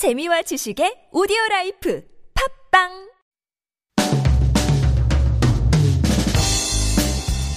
재미와 지식의 오디오라이프 팝빵!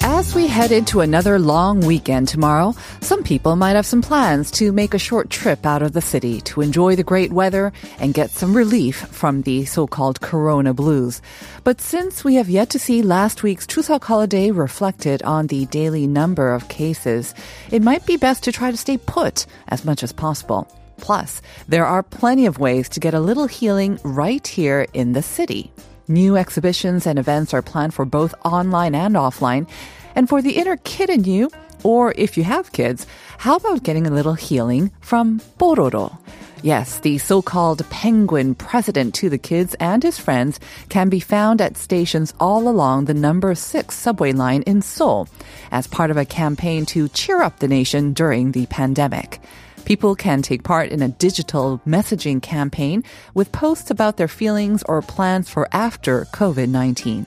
As we head into another long weekend tomorrow, some people might have some plans to make a short trip out of the city to enjoy the great weather and get some relief from the so-called corona blues. But since we have yet to see last week's Chuseok holiday reflected on the daily number of cases, it might be best to try to stay put as much as possible. Plus, there are plenty of ways to get a little healing right here in the city. New exhibitions and events are planned for both online and offline. And for the inner kid in you, or if you have kids, how about getting a little healing from Pororo? Yes, the so-called penguin president to the kids and his friends can be found at stations all along the number 6 subway line in Seoul as part of a campaign to cheer up the nation during the pandemic. People can take part in a digital messaging campaign with posts about their feelings or plans for after COVID-19.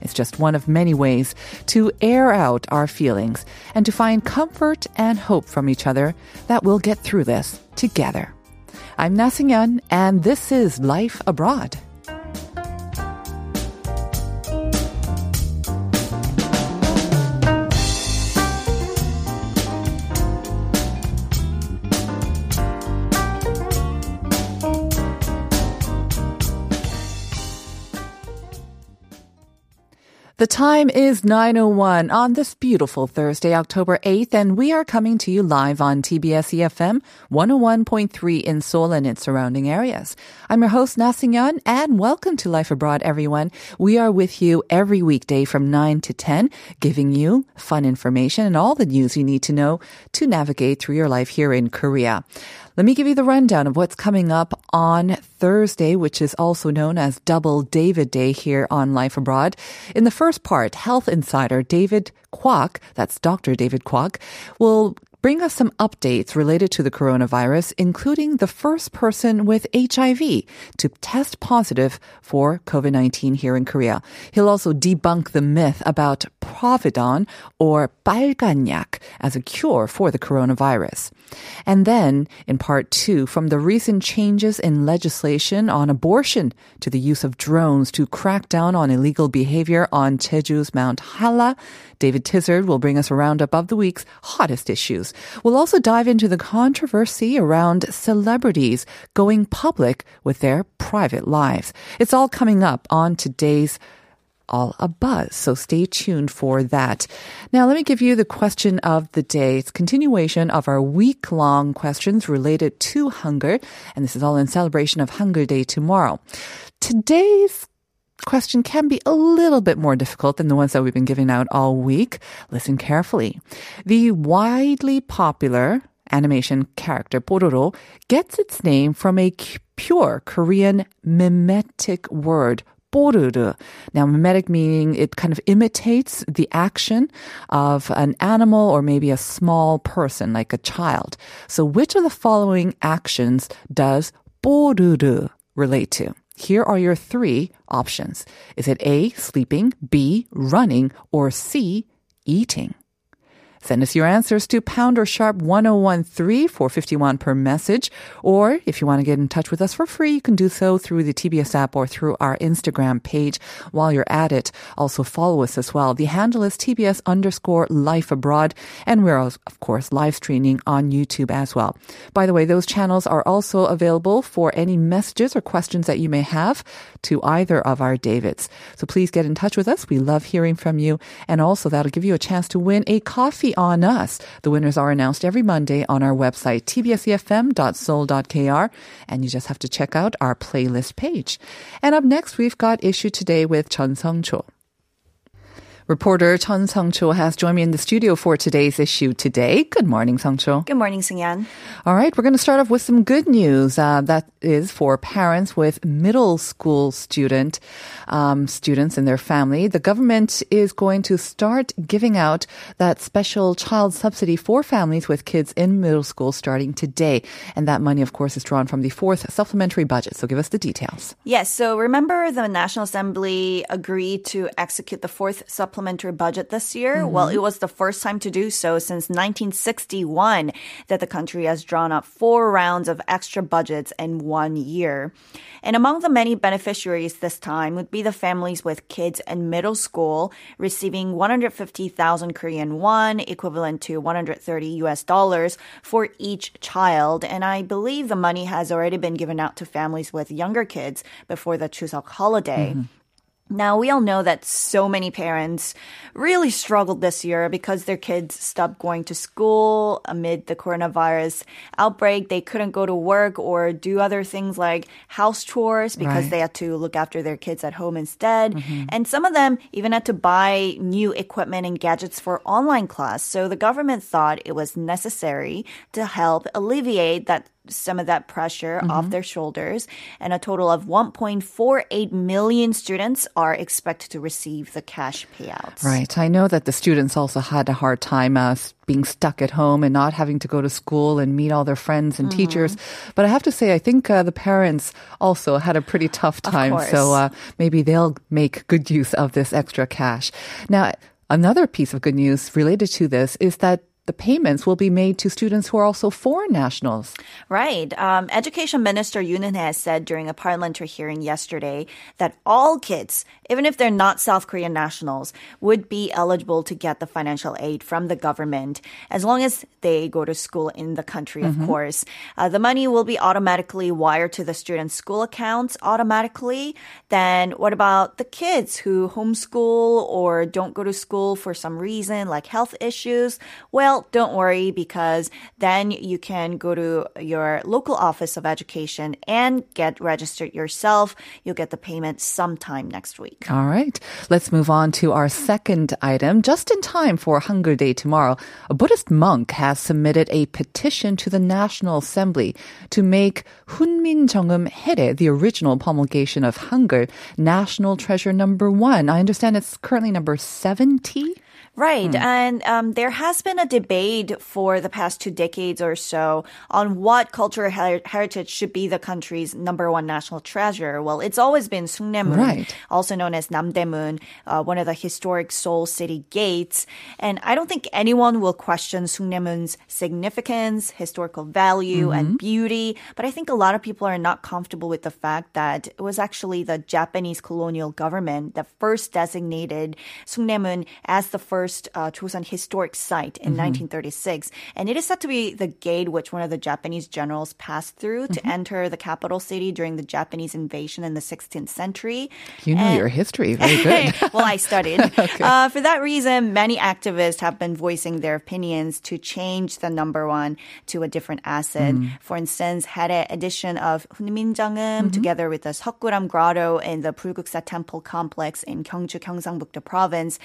It's just one of many ways to air out our feelings and to find comfort and hope from each other that we'll get through this together. I'm Na Seung-yeon, and this is Life Abroad. The time is 9:01 on this beautiful Thursday, October 8th, and we are coming to you live on TBS-EFM 101.3 in Seoul and its surrounding areas. I'm your host, Na Seung-yeon, and welcome to Life Abroad, everyone. We are with you every weekday from 9 to 10, giving you fun information and all the news you need to know to navigate through your life here in Korea. Let me give you the rundown of what's coming up on Thursday, which is also known as Double David Day here on Life Abroad. In the first part, Health Insider David Kwok, that's Dr. David Kwok, will bring us some updates related to the coronavirus, including the first person with HIV to test positive for COVID-19 here in Korea. He'll also debunk the myth about Povidone or 빨간약 as a cure for the coronavirus. And then, in part two, from the recent changes in legislation on abortion to the use of drones to crack down on illegal behavior on Jeju's Mount Halla, David Tizzard will bring us a roundup of the week's hottest issues. We'll also dive into the controversy around celebrities going public with their private lives. It's all coming up on today's All a Buzz, so stay tuned for that. Now, let me give you the question of the day. It's a continuation of our week-long questions related to Hangul, and this is all in celebration of Hangul Day tomorrow. Today's question can be a little bit more difficult than the ones that we've been giving out all week. Listen carefully. The widely popular animation character Pororo gets its name from a pure Korean mimetic word, Poruru. Now, mimetic meaning it kind of imitates the action of an animal or maybe a small person, like a child. So which of the following actions does Poruru relate to? Here are your three options. Is it A, sleeping, B, running, or C, eating? Send us your answers to pound or sharp 1013 451 per message. Or if you want to get in touch with us for free, you can do so through the TBS app or through our Instagram page. While you're at it, also follow us as well. The handle is TBS_Life Abroad. And we're, of course, live streaming on YouTube as well. By the way, those channels are also available for any messages or questions that you may have to either of our Davids. So please get in touch with us. We love hearing from you. And also, that'll give you a chance to win a coffee on us. The winners are announced every Monday on our website, tbsefm.soul.kr, and you just have to check out our playlist page. And up next, we've got Issue Today with Jeon Seong-jo. Reporter Jeon Seong-jo has joined me in the studio for today's Issue Today. Good morning, Seong-jo. Good morning, Seung-yeon. All right, we're going to start off with some good news. That is for parents with middle school students and their family. The government is going to start giving out that special child subsidy for families with kids in middle school starting today. And that money, of course, is drawn from the 4th supplementary budget. So give us the details. Yes, so remember the National Assembly agreed to execute the 4th supplementary supplementary budget this year? Mm-hmm. Well, it was the first time to do so since 1961 that the country has drawn up 4 rounds of extra budgets in 1 year. And among the many beneficiaries this time would be the families with kids in middle school receiving 150,000 Korean won, equivalent to $130 for each child. And I believe the money has already been given out to families with younger kids before the Chuseok holiday. Mm-hmm. Now, we all know that so many parents really struggled this year because their kids stopped going to school amid the coronavirus outbreak. They couldn't go to work or do other things like house chores because they had to look after their kids at home instead. Mm-hmm. And some of them even had to buy new equipment and gadgets for online class. So the government thought it was necessary to help alleviate that some of that pressure off their shoulders, and a total of 1.48 million students are expected to receive the cash payouts. Right. I know that the students also had a hard time being stuck at home and not having to go to school and meet all their friends and teachers. But I have to say, I think the parents also had a pretty tough time. So maybe they'll make good use of this extra cash. Now, another piece of good news related to this is that the payments will be made to students who are also foreign nationals. Right. Education Minister Yoon In-hae said during a parliamentary hearing yesterday that all kids, even if they're not South Korean nationals, would be eligible to get the financial aid from the government as long as they go to school in the country, of course. The money will be automatically wired to the students' school accounts automatically. Then what about the kids who homeschool or don't go to school for some reason, like health issues? Well, don't worry, because then you can go to your local office of education and get registered yourself. You'll get the payment sometime next week. All right. Let's move on to our second item. Just in time for Hangul Day tomorrow, a Buddhist monk has submitted a petition to the National Assembly to make Hunmin Jeongeum Haerye, the original promulgation of Hangul, National Treasure number 1. I understand it's currently number 70. Right. And there has been a debate for the past 2 decades or so on what cultural heritage should be the country's number one national treasure. Well, it's always been Sungnyemun, also known as Namdaemun, one of the historic Seoul city gates. And I don't think anyone will question Sungnyemun's significance, historical value, and beauty. But I think a lot of people are not comfortable with the fact that it was actually the Japanese colonial government that first designated Sungnyemun as the first Joseon historic site in 1936. And it is said to be the gate which one of the Japanese generals passed through to enter the capital city during the Japanese invasion in the 16th century. You know your history. Very good. Well, I studied. Okay. For that reason, many activists have been voicing their opinions to change the number one to a different asset. For instance, had an edition of Hunmin Jeongeum together with the Seokguram grotto in the Bulguksa temple complex in Gyeongju, Gyeongsangbuk-do province.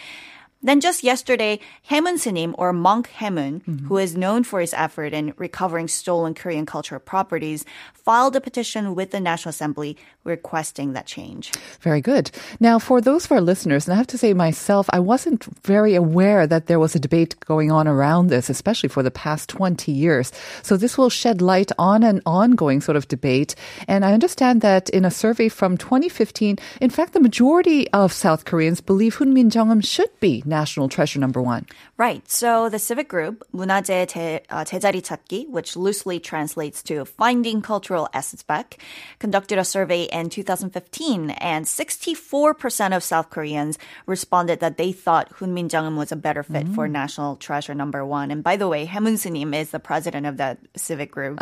Then just yesterday, Hyemun Sunim, or Monk Hyemun, who is known for his effort in recovering stolen Korean cultural properties, filed a petition with the National Assembly requesting that change. Very good. Now, for those of our listeners, and I have to say myself, I wasn't very aware that there was a debate going on around this, especially for the past 20 years. So this will shed light on an ongoing sort of debate. And I understand that in a survey from 2015, in fact, the majority of South Koreans believe Hunmin Jeongeum should be National Treasure Number 1. Right. So the civic group, Munhwajae Jejari Chatgi, which loosely translates to Finding Cultural Assets Back, conducted a survey in 2015, and 64% of South Koreans responded that they thought Hunmin Jeongeum was a better fit for National Treasure Number 1. And by the way, Hyemun Sunim is the president of that civic group.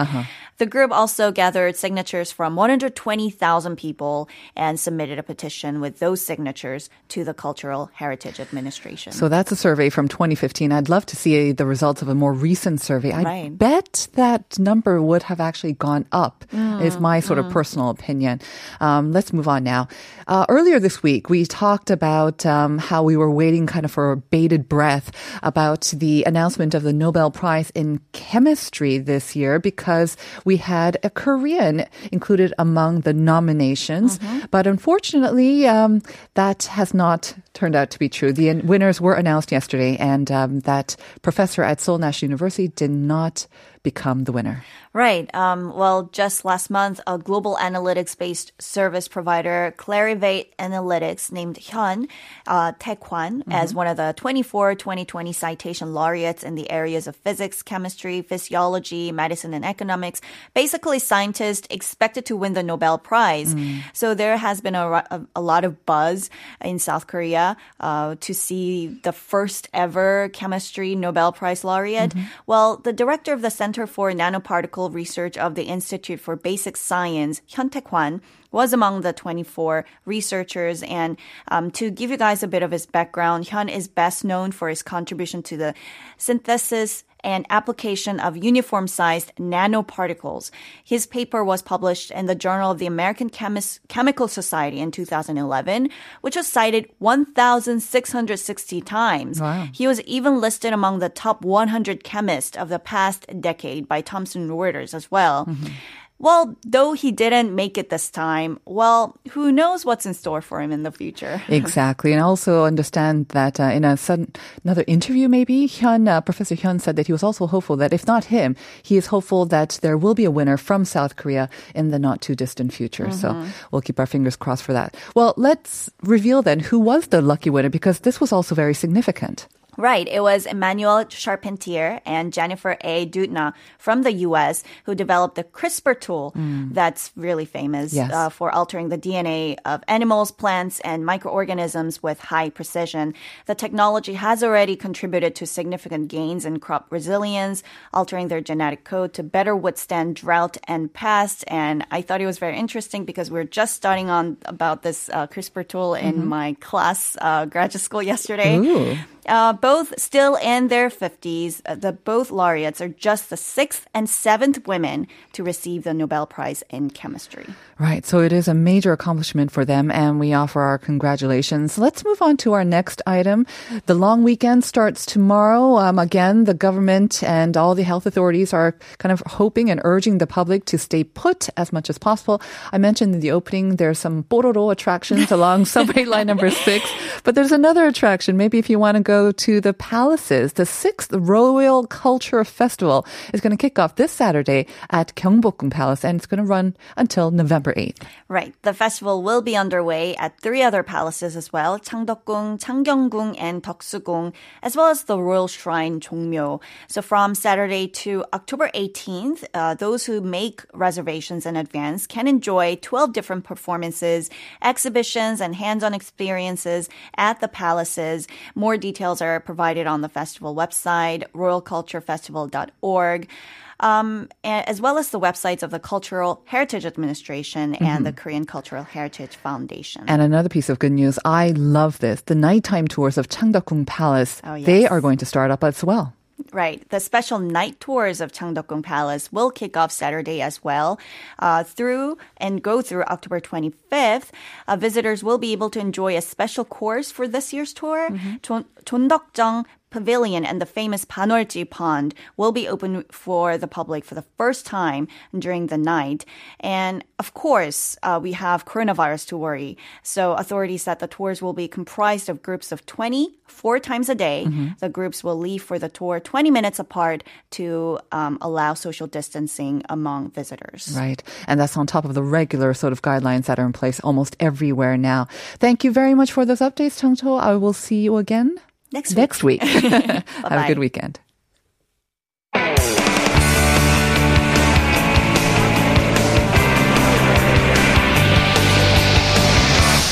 The group also gathered signatures from 120,000 people and submitted a petition with those signatures to the Cultural Heritage Administration. So that's a survey from 2015. I'd love to see the results of a more recent survey. I bet that number would have actually gone up, is my sort of personal opinion. Let's move on now. Earlier this week, we talked about how we were waiting kind of for bated breath about the announcement of the Nobel Prize in Chemistry this year, because we had a Korean included among the nominations. But unfortunately, that has not turned out to be true. The winners were announced yesterday, and that professor at Seoul National University did not become the winner? Right. Well, just last month, a global analytics-based service provider, Clarivate Analytics, named Hyeon Taek-hwan as one of the 24 2020 citation laureates in the areas of physics, chemistry, physiology, medicine, and economics. Basically, scientists expected to win the Nobel Prize. So there has been a lot of buzz in South Korea to see the first ever chemistry Nobel Prize laureate. Well, the director of the Center for Nanoparticle Research of the Institute for Basic Science, Hyeon Taek-hwan, was among the 24 researchers. And to give you guys a bit of his background, Hyeon is best known for his contribution to the synthesis and application of uniform-sized nanoparticles. His paper was published in the Journal of the American Chemical Society in 2011, which was cited 1,660 times. Wow. He was even listed among the top 100 chemists of the past decade by Thomson Reuters as well. Well, though he didn't make it this time, well, who knows what's in store for him in the future. Exactly. And I also understand that in another interview maybe, Professor Hyeon said that he was also hopeful that if not him, he is hopeful that there will be a winner from South Korea in the not-too-distant future. So we'll keep our fingers crossed for that. Well, let's reveal then who was the lucky winner, because this was also very significant. Right. It was Emmanuel Charpentier and Jennifer A. Doudna from the U.S. who developed the CRISPR tool that's really famous for altering the DNA of animals, plants, and microorganisms with high precision. The technology has already contributed to significant gains in crop resilience, altering their genetic code to better withstand drought and pests. And I thought it was very interesting because we were just starting on about this CRISPR tool in my class, graduate school yesterday. Both still in their 50s, both laureates are just the 6th and 7th women to receive the Nobel Prize in Chemistry. Right, so it is a major accomplishment for them, and we offer our congratulations. Let's move on to our next item. The long weekend starts tomorrow. Again, the government and all the health authorities are kind of hoping and urging the public to stay put as much as possible. I mentioned in the opening there's some Pororo attractions along subway line number 6, but there's another attraction. Maybe if you want to go to the palaces. The 6th Royal Culture Festival is going to kick off this Saturday at Gyeongbokgung Palace, and it's going to run until November 8th. Right. The festival will be underway at 3 other palaces as well, Changdeokgung, Changgyeonggung, and Deoksugung, as well as the Royal Shrine Jongmyo. So from Saturday to October 18th, those who make reservations in advance can enjoy 12 different performances, exhibitions, and hands-on experiences at the palaces. More details are provided on the festival website, royalculturefestival.org, as well as the websites of the Cultural Heritage Administration and the Korean Cultural Heritage Foundation. And another piece of good news, I love this, the nighttime tours of Changdeokgung Palace, they are going to start up as well. Right. The special night tours of Changdeokgung Palace will kick off Saturday as well, through October 25th. Visitors will be able to enjoy a special course for this year's tour. Jeondeokjeong Pavilion and the famous Banorji Pond will be open for the public for the first time during the night. And of course, we have coronavirus to worry. So authorities said the tours will be comprised of groups of 20, 4 times a day. The groups will leave for the tour 20 minutes apart to allow social distancing among visitors. Right. And that's on top of the regular sort of guidelines that are in place almost everywhere now. Thank you very much for those updates, Changcho. I will see you again next week. Have a good weekend.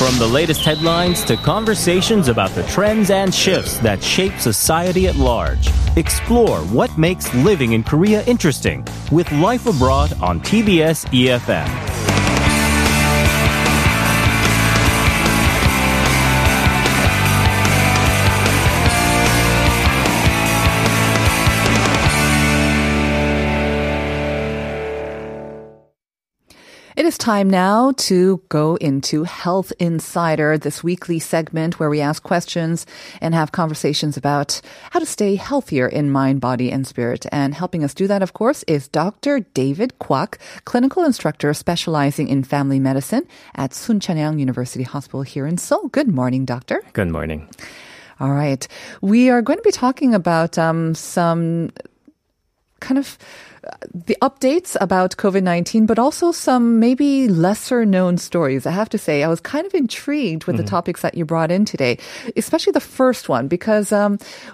From the latest headlines to conversations about the trends and shifts that shape society at large, explore what makes living in Korea interesting with Life Abroad on TBS-EFM. It is time now to go into Health Insider, this weekly segment where we ask questions and have conversations about how to stay healthier in mind, body, and spirit. And helping us do that, of course, is Dr. David Kwok, clinical instructor specializing in family medicine at Suncheonyang University Hospital here in Seoul. Good morning, doctor. Good morning. All right. We are going to be talking about some kind of the updates about COVID-19, but also some maybe lesser known stories. I have to say, I was kind of intrigued with the topics that you brought in today, especially the first one, because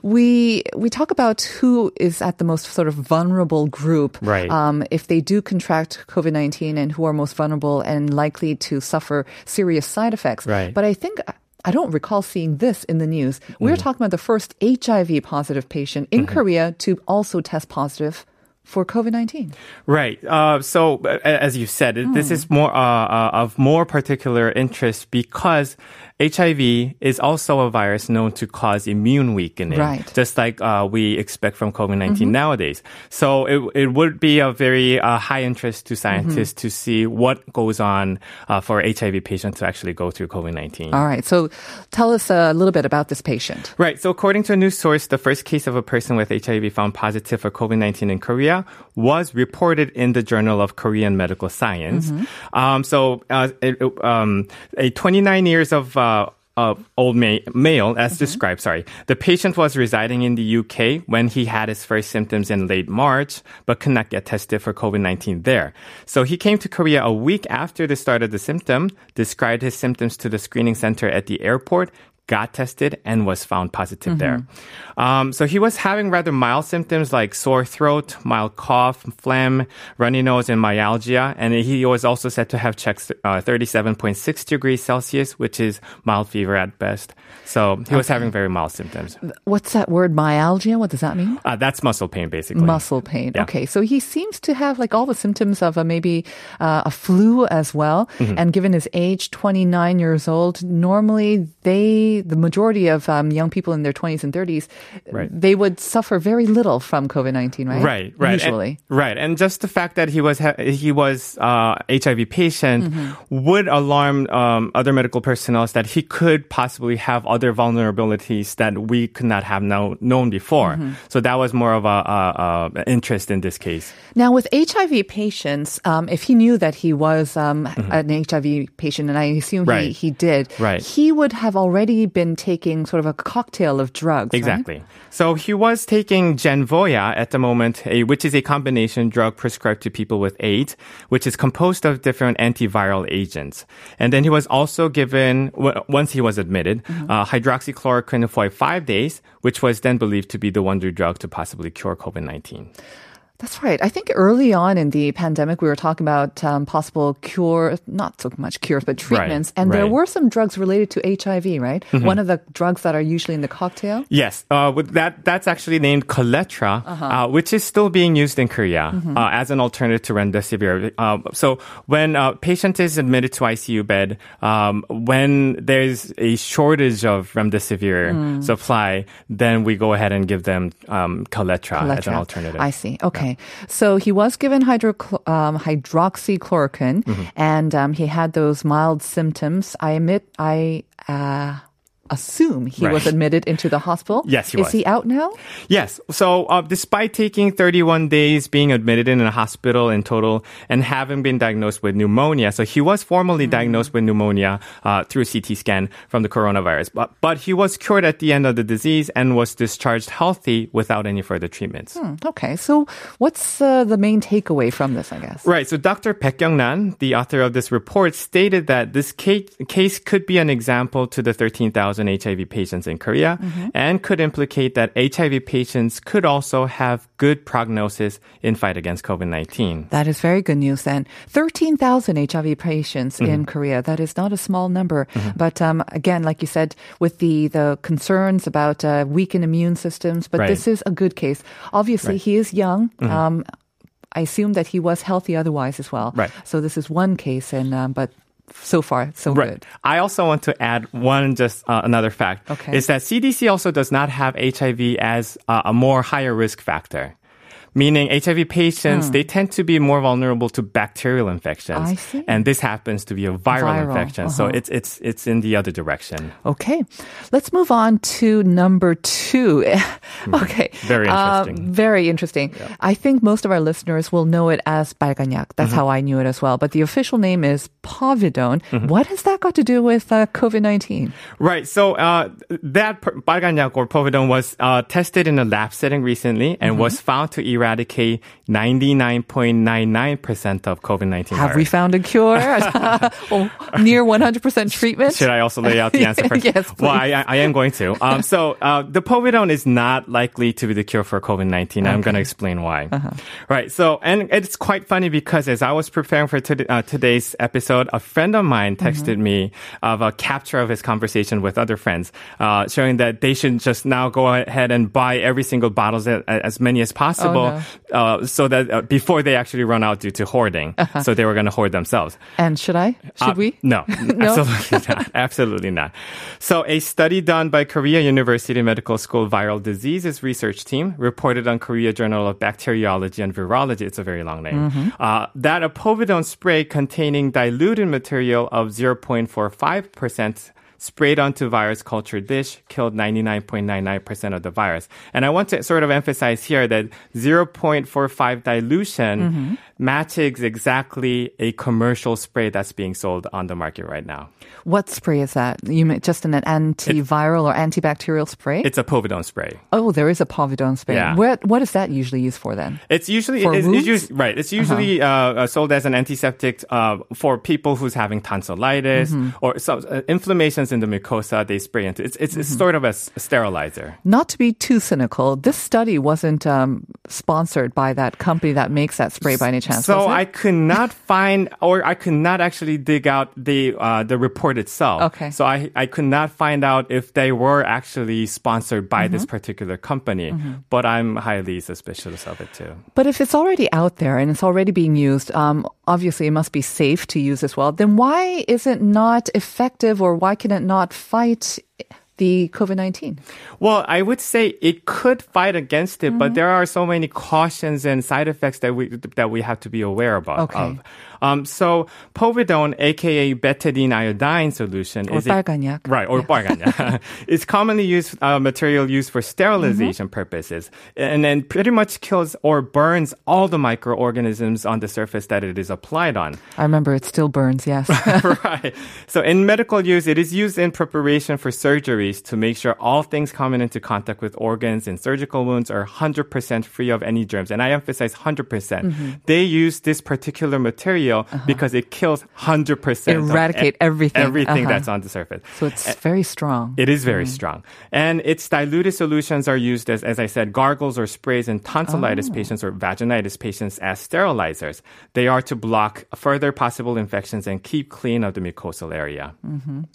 we talk about who is at the most sort of vulnerable group, right. If they do contract COVID-19 and who are most vulnerable and likely to suffer serious side effects. Right. But I think... I don't recall seeing this in the news. We were talking about the first HIV positive patient in Korea to also test positive for COVID-19. Right. So as you said, this is more of more particular interest because HIV is also a virus known to cause immune weakening, right. just like we expect from COVID-19 nowadays. So it would be a very high interest to scientists to see what goes on for HIV patients to actually go through COVID-19. All right. So tell us a little bit about this patient. Right. So according to a news source, the first case of a person with HIV found positive for COVID-19 in Korea was reported in the Journal of Korean Medical Science. A 29 years of old male, as described, sorry. The patient was residing in the UK when he had his first symptoms in late March, but could not get tested for COVID-19 there. So he came to Korea a week after the start of the symptom, described his symptoms to the screening center at the airport, got tested, and was found positive there. So he was having rather mild symptoms like sore throat, mild cough, phlegm, runny nose, and myalgia. And he was also said to have checked 37.6 degrees Celsius, which is mild fever at best. So he was having very mild symptoms. What's that word, myalgia? What does that mean? That's muscle pain, basically. Muscle pain. Yeah. Okay. So he seems to have like all the symptoms of a flu as well. And given his age, 29 years old, normally the majority of young people in their 20s and 30s, right. they would suffer very little from COVID-19, right? Right, right. Usually. And, right. And just the fact that he was HIV patient would alarm other medical personnel that he could possibly have other vulnerabilities that we could not have known before. So that was more of an interest in this case. Now, with HIV patients, if he knew that he was an HIV patient, and I assume right. he did, right. he would have already been taking sort of a cocktail of drugs. Exactly. Right? So he was taking Genvoya at the moment, which is a combination drug prescribed to people with AIDS, which is composed of different antiviral agents. And then he was also given, once he was admitted, hydroxychloroquine for 5 days, which was then believed to be the wonder drug to possibly cure COVID-19. That's right. I think early on in the pandemic, we were talking about possible cure, not so much cures, but treatments. Right, and right. there were some drugs related to HIV, right? One of the drugs that are usually in the cocktail? Yes. That's actually named Kaletra, which is still being used in Korea as an alternative to Remdesivir. So when a patient is admitted to ICU bed, when there's a shortage of Remdesivir supply, then we go ahead and give them Kaletra as an alternative. I see. Okay. Okay. So he was given hydroxychloroquine and he had those mild symptoms. I assume he right. was admitted into the hospital. Yes, he was. Is he out now? Yes. So despite taking 31 days being admitted in a hospital in total and having been diagnosed with pneumonia, so he was formally diagnosed with pneumonia through CT scan from the coronavirus. But he was cured at the end of the disease and was discharged healthy without any further treatments. Okay. So what's the main takeaway from this, I guess? Right. So Dr. Baek Kyung-nan, the author of this report, stated that this case could be an example to the 13,000 HIV patients in Korea and could implicate that HIV patients could also have good prognosis in fight against COVID-19. That is very good news then. 13,000 HIV patients in Korea. That is not a small number. But again, like you said, with the concerns about weakened immune systems, but right. this is a good case. Obviously, right. he is young. I assume that he was healthy otherwise as well. Right. So this is one case, and but so far, so right. good. I also want to add another fact, okay. is that CDC also does not have HIV as a more higher risk factor. Meaning HIV patients, they tend to be more vulnerable to bacterial infections. I see. And this happens to be a viral. Infection. So it's in the other direction. Okay. Let's move on to number 2. Okay. Very interesting. Very interesting. Yeah. I think most of our listeners will know it as 빨간약. That's how I knew it as well. But the official name is Povidone. What has that got to do with COVID-19? Right. So that 빨간약 or Povidone was tested in a lab setting recently and was found to eradicate eradicate 99.99% of COVID-19 virus. Have we found a cure? Near 100% treatment? Should I also lay out the answer first? Yes, please. Well, I am going to. The povidone is not likely to be the cure for COVID-19. Okay. I'm going to explain why. Uh-huh. Right. So, and it's quite funny because as I was preparing for today's episode, a friend of mine texted me of a capture of his conversation with other friends, showing that they should just now go ahead and buy every single bottle, as many as possible, so that before they actually run out due to hoarding. Uh-huh. So they were going to hoard themselves. And should we? No, absolutely not. Absolutely not. So a study done by Korea University Medical School Viral Diseases Research Team reported on Korea Journal of Bacteriology and Virology. It's a very long name. Mm-hmm. That a povidone spray containing diluted material of 0.45% sprayed onto virus culture dish killed 99.99% of the virus. And I want to sort of emphasize here that 0.45 dilution matches exactly a commercial spray that's being sold on the market right now. What spray is that? Just an antiviral or antibacterial spray? It's a povidone spray. Oh, there is a povidone spray. Yeah. What is that usually used for then? It's usually sold as an antiseptic for people who's having tonsillitis or inflammation in the mucosa. They spray into it's sort of a sterilizer. Not to be too cynical, this study wasn't sponsored by that company that makes that spray by any chance. So I could not find, or I could not actually dig out the report itself. Okay. So I could not find out if they were actually sponsored by this particular company. Mm-hmm. But I'm highly suspicious of it too. But if it's already out there and it's already being used, obviously it must be safe to use as well. Then why is it not effective, or why can it not fight the COVID-19? Well, I would say it could fight against it, but there are so many cautions and side effects that we have to be aware about. Okay. So povidone, aka betadine iodine solution, 빨간 약. It's commonly used material used for sterilization purposes, and then pretty much kills or burns all the microorganisms on the surface that it is applied on. I remember it still burns. Yes. Right. So in medical use, it is used in preparation for surgeries to make sure all things coming into contact with organs and surgical wounds are 100% free of any germs. And I emphasize 100%. They use this particular material because it kills 100%. Eradicate everything. Everything that's on the surface. So it's very strong. It is very strong. And its diluted solutions are used as I said, gargles or sprays in tonsillitis patients or vaginitis patients as sterilizers. They are to block further possible infections and keep clean of the mucosal area.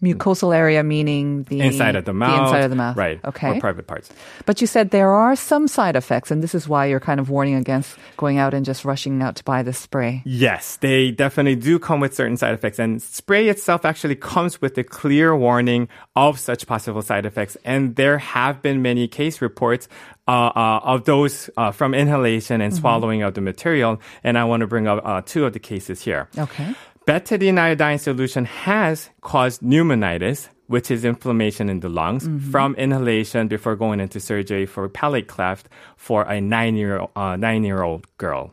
Mucosal area meaning the inside of the mouth. The inside of the mouth. Right. Okay. Or private parts. But you said there are some side effects, and this is why you're kind of warning against going out and just rushing out to buy this spray. Yes, they definitely do come with certain side effects, and spray itself actually comes with a clear warning of such possible side effects, and there have been many case reports of those from inhalation and swallowing of the material, and I want to bring up two of the cases here. Okay. Betadine iodine solution has caused pneumonitis, which is inflammation in the lungs, from inhalation before going into surgery for palate cleft for a nine-year-old girl.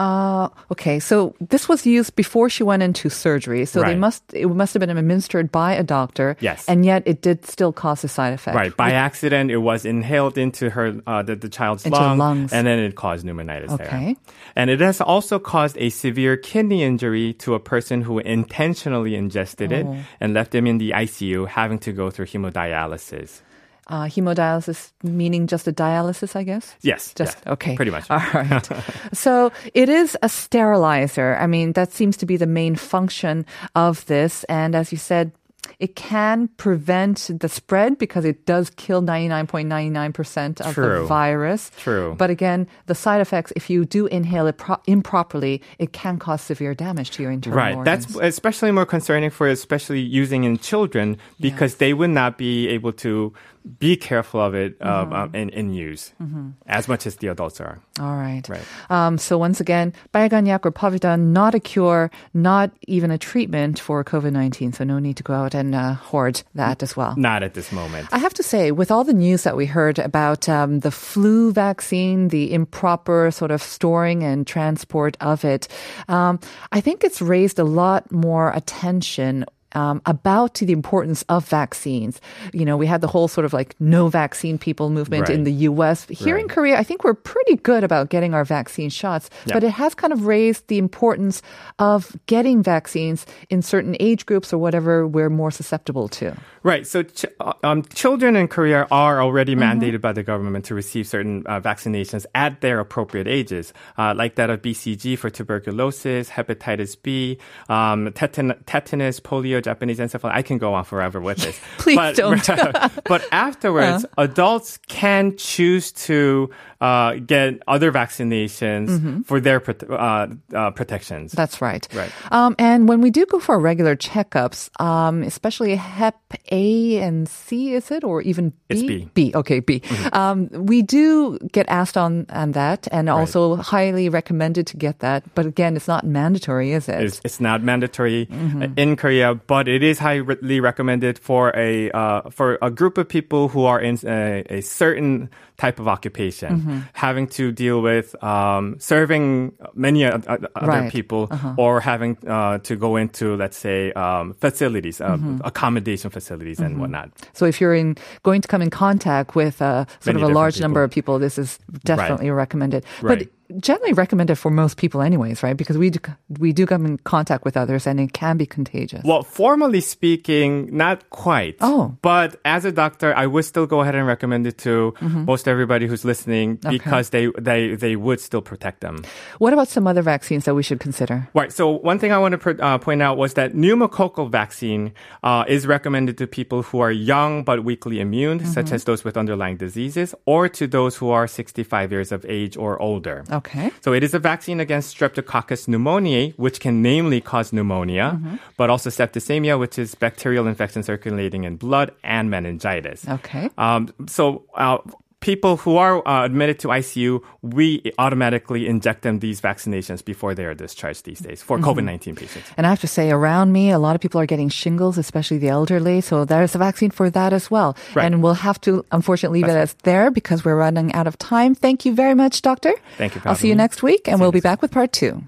Okay, so this was used before she went into surgery, so right. It must have been administered by a doctor, yes. And yet it did still cause a side effect. Right, by accident, it was inhaled into the child's lungs, and then it caused pneumonitis there. And it has also caused a severe kidney injury to a person who intentionally ingested it and left him in the ICU, having to go through hemodialysis. Hemodialysis meaning just a dialysis, I guess? Yes. Okay. Pretty much. All right. So it is a sterilizer. I mean, that seems to be the main function of this. And as you said, it can prevent the spread because it does kill 99.99% of the virus. True. But again, the side effects, if you do inhale it improperly, it can cause severe damage to your internal organs. Right. That's especially more concerning for especially using in children because they would not be able to be careful of it in use as much as the adults are. All right. So once again, 빨간 약 or povidone, not a cure, not even a treatment for COVID-19. So no need to go out and hoard that as well. Not at this moment. I have to say, with all the news that we heard about the flu vaccine, the improper sort of storing and transport of it, I think it's raised a lot more attention about the importance of vaccines. You know, we had the whole sort of like no vaccine people movement in the U.S. Here in Korea, I think we're pretty good about getting our vaccine shots, but it has kind of raised the importance of getting vaccines in certain age groups or whatever we're more susceptible to. Right. So children in Korea are already mandated by the government to receive certain vaccinations at their appropriate ages, like that of BCG for tuberculosis, hepatitis B, tetanus, polio, Japanese encephalitis. I can go on forever with this. Please don't. But afterwards, adults can choose to get other vaccinations for their protections. That's right. And when we do go for regular checkups, especially Hep A and C, is it? Or even B? It's B. B, okay, B. We do get asked on that and also highly recommended to get that. But again, it's not mandatory, is it? It's not mandatory in Korea, but it is highly recommended for a group of people who are in a certain type of occupation, having to deal with serving many other people, or having to go into, let's say, facilities, accommodation facilities and whatnot. So if you're going to come in contact with sort of a large number of people, this is definitely recommended. But generally recommended for most people anyways, right? Because we do come in contact with others and it can be contagious. Well, formally speaking, not quite. Oh. But as a doctor, I would still go ahead and recommend it to most everybody who's listening because they would still protect them. What about some other vaccines that we should consider? Right. So one thing I want to point out was that pneumococcal vaccine is recommended to people who are young but weakly immune, such as those with underlying diseases, or to those who are 65 years of age or older. Okay. So it is a vaccine against Streptococcus pneumoniae, which can namely cause pneumonia, but also septicemia, which is bacterial infection circulating in blood, and meningitis. Okay. People who are admitted to ICU, we automatically inject them these vaccinations before they are discharged these days for COVID-19 patients. And I have to say, around me, a lot of people are getting shingles, especially the elderly. So there's a vaccine for that as well. Right. And we'll have to, unfortunately, leave it as there because we're running out of time. Thank you very much, Doctor. Thank you. I'll see you next week, and we'll be back with part 2.